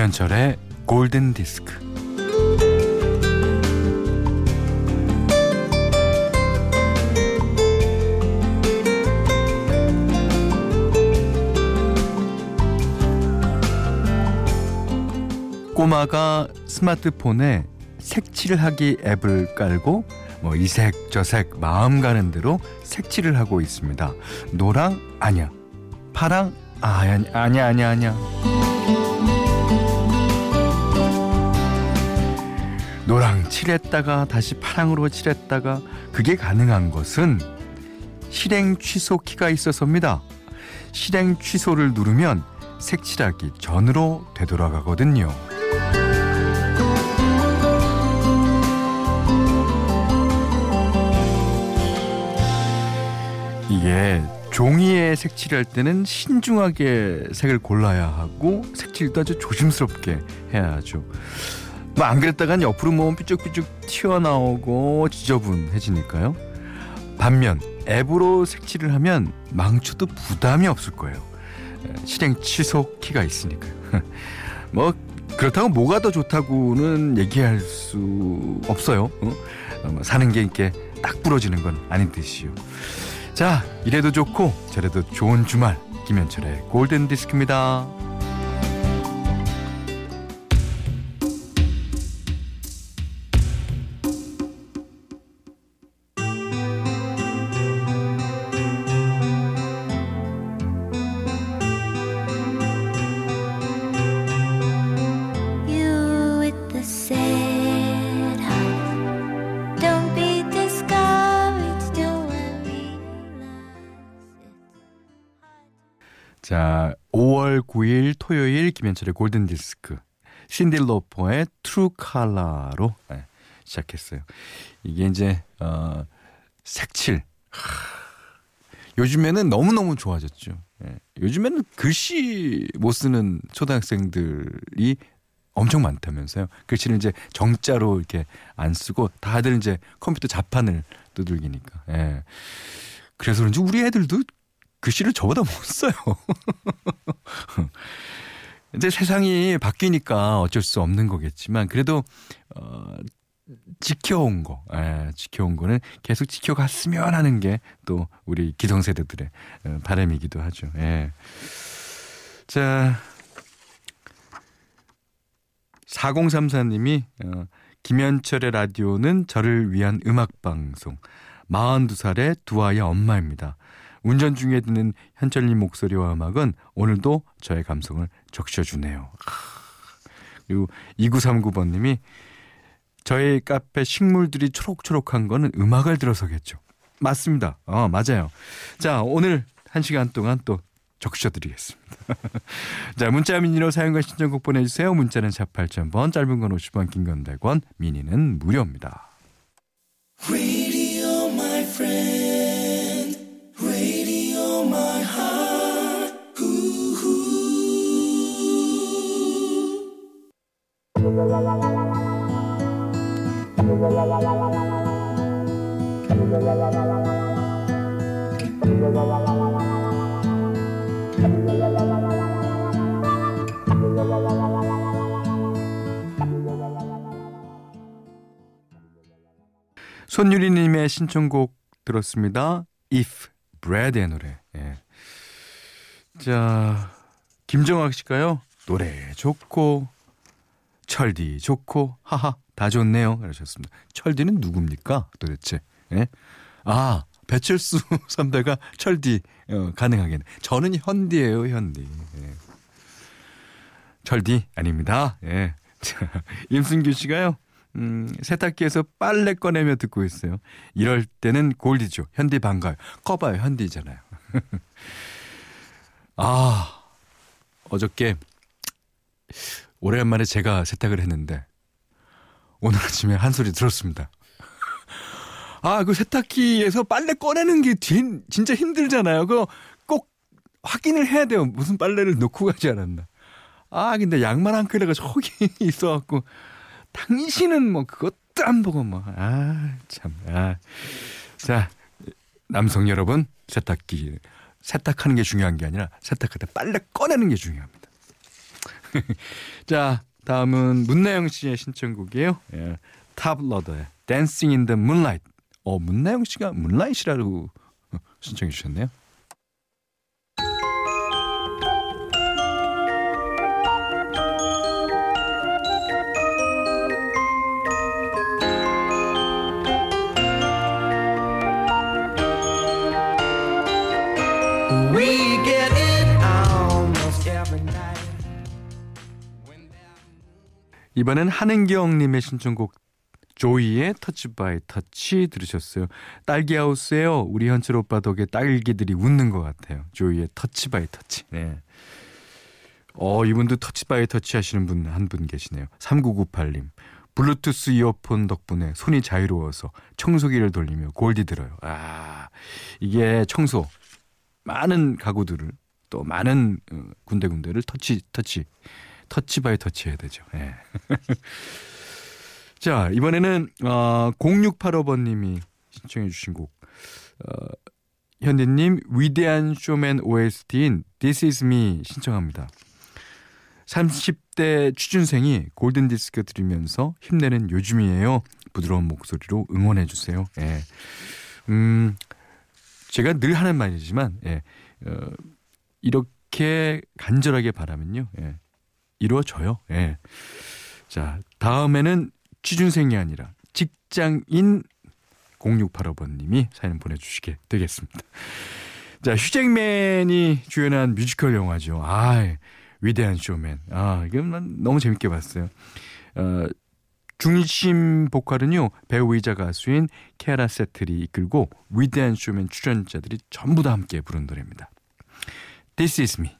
김현철의 골든디스크. 꼬마가 스마트폰에 색칠하기 앱을 깔고 뭐 이색 저색 마음 가는 대로 색칠을 하고 있습니다. 노랑 아니야, 파랑 아니야. 노랑 칠했다가 다시 파랑으로 칠했다가, 그게 가능한 것은 실행 취소 키가 있어서입니다. 실행 취소를 누르면 색칠하기 전으로 되돌아가거든요. 이게 종이에 색칠할 때는 신중하게 색을 골라야 하고 색칠도 아주 조심스럽게 해야죠. 뭐 안 그랬다간 옆으로 몸 삐죽삐죽 튀어나오고 지저분해지니까요. 반면 앱으로 색칠을 하면 망쳐도 부담이 없을 거예요. 실행 취소 키가 있으니까요. 뭐 그렇다고 뭐가 더 좋다고는 얘기할 수 없어요. 사는 게 이렇게 딱 부러지는 건 아닌 듯이요. 자, 이래도 좋고 저래도 좋은 주말, 김현철의 골든디스크입니다. 5월 9일 토요일 김현철의 골든디스크, 신딜로퍼의 트루 칼라로 시작했어요. 이게 이제 색칠, 요즘에는 너무너무 좋아졌죠. 요즘에는 글씨 못 쓰는 초등학생들이 엄청 많다면서요. 글씨는 이제 정자로 이렇게 안 쓰고 다들 이제 컴퓨터 자판을 두들기니까. 그래서 그런지 우리 애들도 글씨를 저보다 못 써요. 근데 세상이 바뀌니까 어쩔 수 없는 거겠지만, 그래도 지켜온 거, 지켜온 거는 계속 지켜갔으면 하는 게 또 우리 기성세대들의 바람이기도 하죠. 자, 4034님이 김현철의 라디오는 저를 위한 음악방송, 42살의 두 아이의 엄마입니다. 운전 중에 듣는 현철님 목소리와 음악은 오늘도 저의 감성을 적셔주네요. 그리고 2939번님이 저의 카페 식물들이 초록초록한 거는 음악을 들어서겠죠. 맞습니다. 맞아요. 자, 오늘 1시간 동안 또 적셔드리겠습니다. 자, 문자 미니로 사용과 신청곡 보내주세요. 문자는 48000번, 짧은 건 50원, 긴 건 100원, 미니는 무료입니다. Radio my friend. 손유리님의 신청곡 들었습니다. If Brad의 노래. 자, 김정학 씨가요, 노래 좋고 철디 좋고 하하 다 좋네요, 그러셨습니다. 철디는 누굽니까 도대체? 아, 배철수 선배가 철디 가능하겠네. 저는 현디예요, 현디. 철디 아닙니다. 임승규 씨가요, 세탁기에서 빨래 꺼내며 듣고 있어요. 이럴 때는 골디죠. 현디 반가워요. 꺼봐요, 현디잖아요. 아, 어저께 오래간만에 제가 세탁을 했는데 오늘 아침에 한 소리 들었습니다. 아, 그 세탁기에서 빨래 꺼내는 게 진짜 힘들잖아요. 그거 꼭 확인을 해야 돼요. 무슨 빨래를 놓고 가지 않았나. 아, 근데 양말 한 켤레가 저기 있어갖고 당신은 뭐 그것도 안 보고 뭐. 아, 참. 자, 남성 여러분, 세탁기 세탁하는 게 중요한 게 아니라 세탁할 때 빨래 꺼내는 게 중요합니다. 자, 다음은 문나영 씨의 신청곡이에요. 예. 탑러더의 Dancing in the Moonlight. 문나영 씨가 Moonlight이라고 신청해 주셨네요. 이번엔 한은경님의 신청곡 조이의 Touch by Touch 들으셨어요. 딸기하우스에요. 우리 현철 오빠 덕에 딸기들이 웃는 것 같아요. 조이의 Touch by Touch. 네. 이분도 Touch by Touch 하시는 분 한 분 계시네요. 3998님. 블루투스 이어폰 덕분에 손이 자유로워서 청소기를 돌리며 골디 들어요. 이게 청소. 많은 가구들을 또 많은 군데군데를 터치 바이 터치 해야 되죠. 네. 자, 이번에는 0685번님이 신청해 주신 곡, 현디님 위대한 쇼맨 OST인 This Is Me 신청합니다. 30대 취준생이 골든디스크 들으면서 힘내는 요즘이에요. 부드러운 목소리로 응원해 주세요. 네. 제가 늘 하는 말이지만, 이렇게 간절하게 바라면요, 이루어져요. 자, 다음에는 취준생이 아니라 직장인 0685번님이 사연 보내주시게 되겠습니다. 자, 휴잭맨이 주연한 뮤지컬 영화죠. 위대한 쇼맨. 이건 난 너무 재밌게 봤어요. 중심 보컬은요, 배우이자 가수인 케아라 세틀이 이끌고 위대한 쇼맨 출연자들이 전부 다 함께 부른 노래입니다. This is me.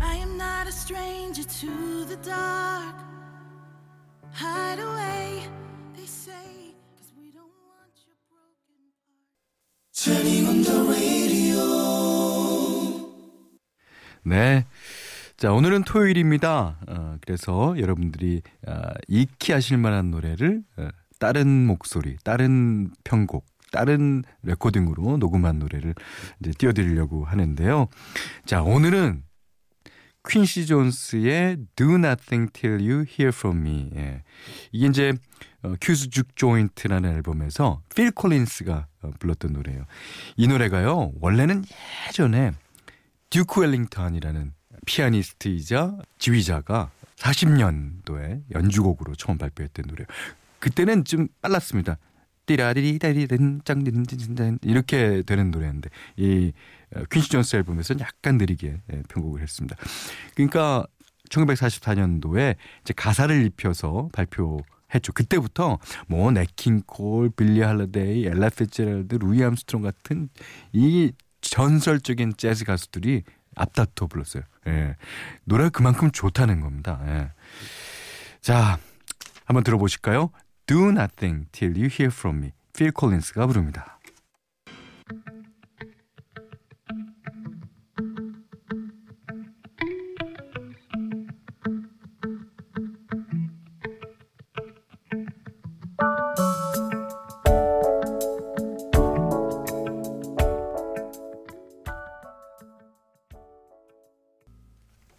I am not a stranger to the dark. Hide away, they say. 네, 자, 오늘은 토요일입니다. 그래서 여러분들이 익히 하실만한 노래를 다른 목소리, 다른 편곡, 다른 레코딩으로 녹음한 노래를 이제 띄워드리려고 하는데요. 자, 오늘은 퀸시 존스의 Do Nothing Till You Hear From Me. 예. 이게 이제 큐즈 죽 조인트라는 앨범에서 필 콜린스가 불렀던 노래예요. 이 노래가요, 원래는 예전에 듀크 웰링턴이라는 피아니스트이자 지휘자가 40년도에 연주곡으로 처음 발표했던 노래예요. 그때는 좀 빨랐습니다. 띠라디리다리든 짱디든진진 이렇게 되는 노래인데, 이 퀸시 존스 앨범에서는 약간 느리게 편곡을 했습니다. 그러니까 1944년도에 이제 가사를 입혀서 발표했죠. 그때부터 뭐 네킹 콜, 빌리 할러데이, 엘라 피츠제럴드, 루이 암스트롱 같은 이 전설적인 재즈 가수들이 앞다퉈 불렀어요. 예. 노래가 그만큼 좋다는 겁니다. 예. 자, 한번 들어보실까요? Do Nothing Till You Hear From Me. 필 콜린스가 부릅니다.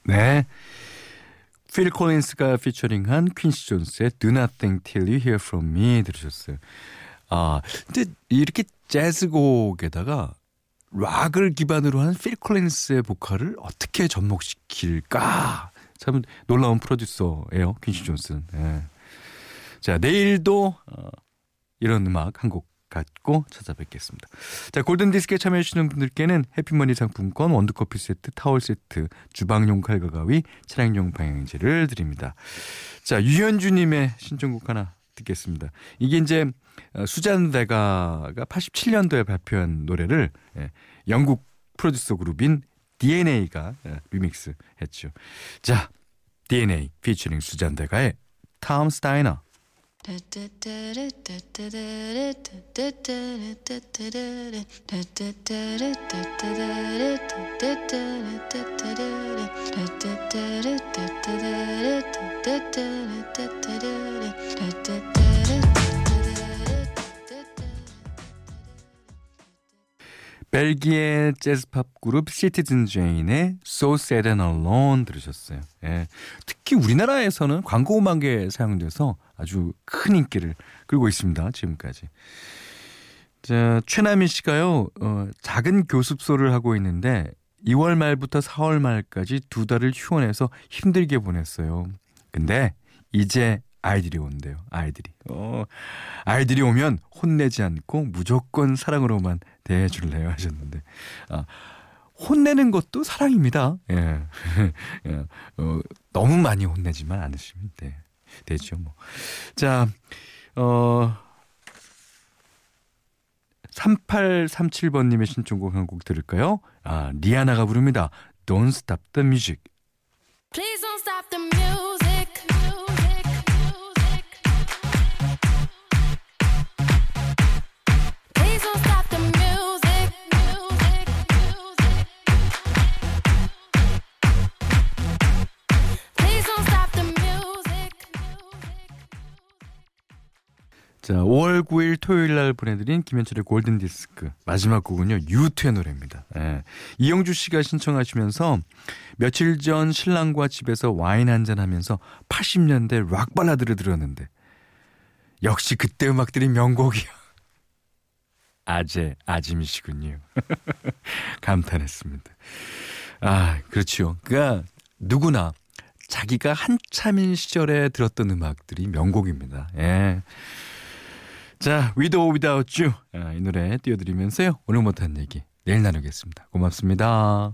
네, 필 콜린스가 피처링한 퀸시 존스의 Do Nothing Till You Hear From Me 들으셨어요. 근데 이렇게 재즈곡에다가 락을 기반으로 한 필 콜린스의 보컬을 어떻게 접목시킬까? 참 놀라운 프로듀서예요, 퀸시 존스는. 네. 자, 내일도 이런 음악 한 곡 갖고 찾아뵙겠습니다. 자, 골든디스크에 참여해주시는 분들께는 해피머니 상품권, 원두커피 세트, 타월 세트, 주방용 칼과 가위, 차량용 방향제를 드립니다. 자, 유현주님의 신청곡 하나 듣겠습니다. 이게 이제 수잔 베가가 87년도에 발표한 노래를 영국 프로듀서 그룹인 DNA가 리믹스 했죠. 자, DNA 피처링 수잔 베가의 Tom Steiner. 벨기에 재즈팝 그룹 시티즌 제인의 So Sad and Alone 들으셨어요. 예. 특히 우리나라에서는 광고 음악에 사용돼서 아주 큰 인기를 끌고 있습니다. 지금까지. 자, 최남희 씨가요. 작은 교습소를 하고 있는데 2월 말부터 4월 말까지 두 달을 휴원해서 힘들게 보냈어요. 근데 이제 아이들이 온대요. 아이들이 오면 혼내지 않고 무조건 사랑으로만 대해줄래요 하셨는데, 아, 혼내는 것도 사랑입니다. 예. 너무 많이 혼내지만 않으시면 되죠. 뭐. 자, 3837번님의 신청곡 한 곡 들을까요? 아, 리아나가 부릅니다. Don't Stop the Music. Please don't stop the music. 자, 5월 9일 토요일 날 보내드린 김현철의 골든디스크 마지막 곡은요 U2의 노래입니다. 예. 이영주 씨가 신청하시면서 며칠 전 신랑과 집에서 와인 한잔하면서 80년대 락 발라드를 들었는데 역시 그때 음악들이 명곡이야. 아재, 아짐이시군요. 감탄했습니다. 아, 그렇죠. 그러니까 누구나 자기가 한참인 시절에 들었던 음악들이 명곡입니다. 예. 자, Widow Without You, 이 노래 띄워드리면서요 오늘 못한 얘기 내일 나누겠습니다. 고맙습니다.